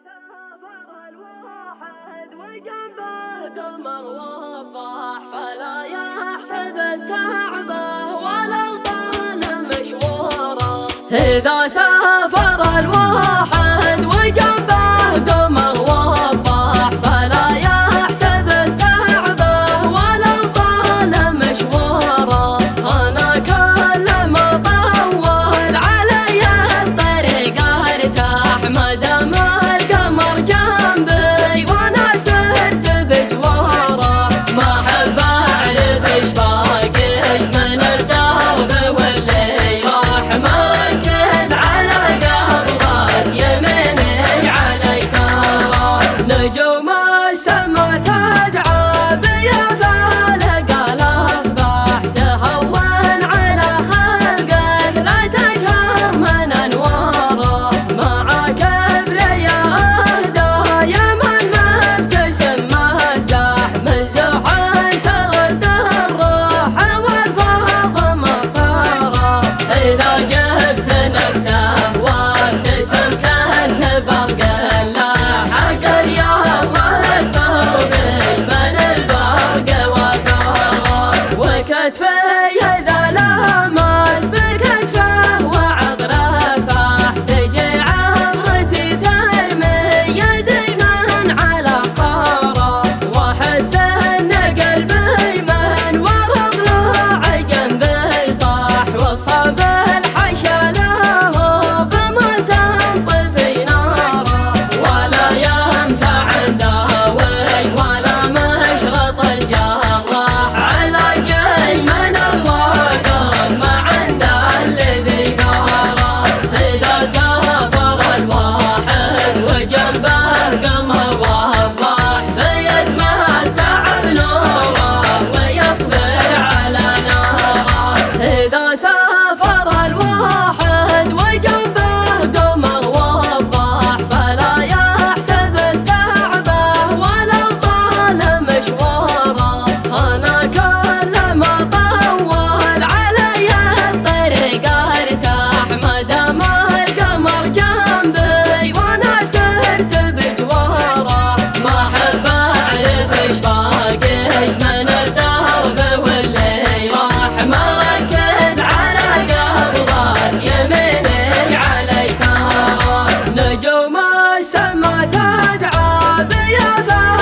إذا سافر الواحد وجنبه قمر وضاح فلا يحسب تعبه ولو طال مشواره. أنا كل ما طول علي الطريق ارتاح ما دام القمر جنبي وأنا سرت بدواره. ما أحب أعرف إيش باقي من الدرب واللي راح سما تدعى بيا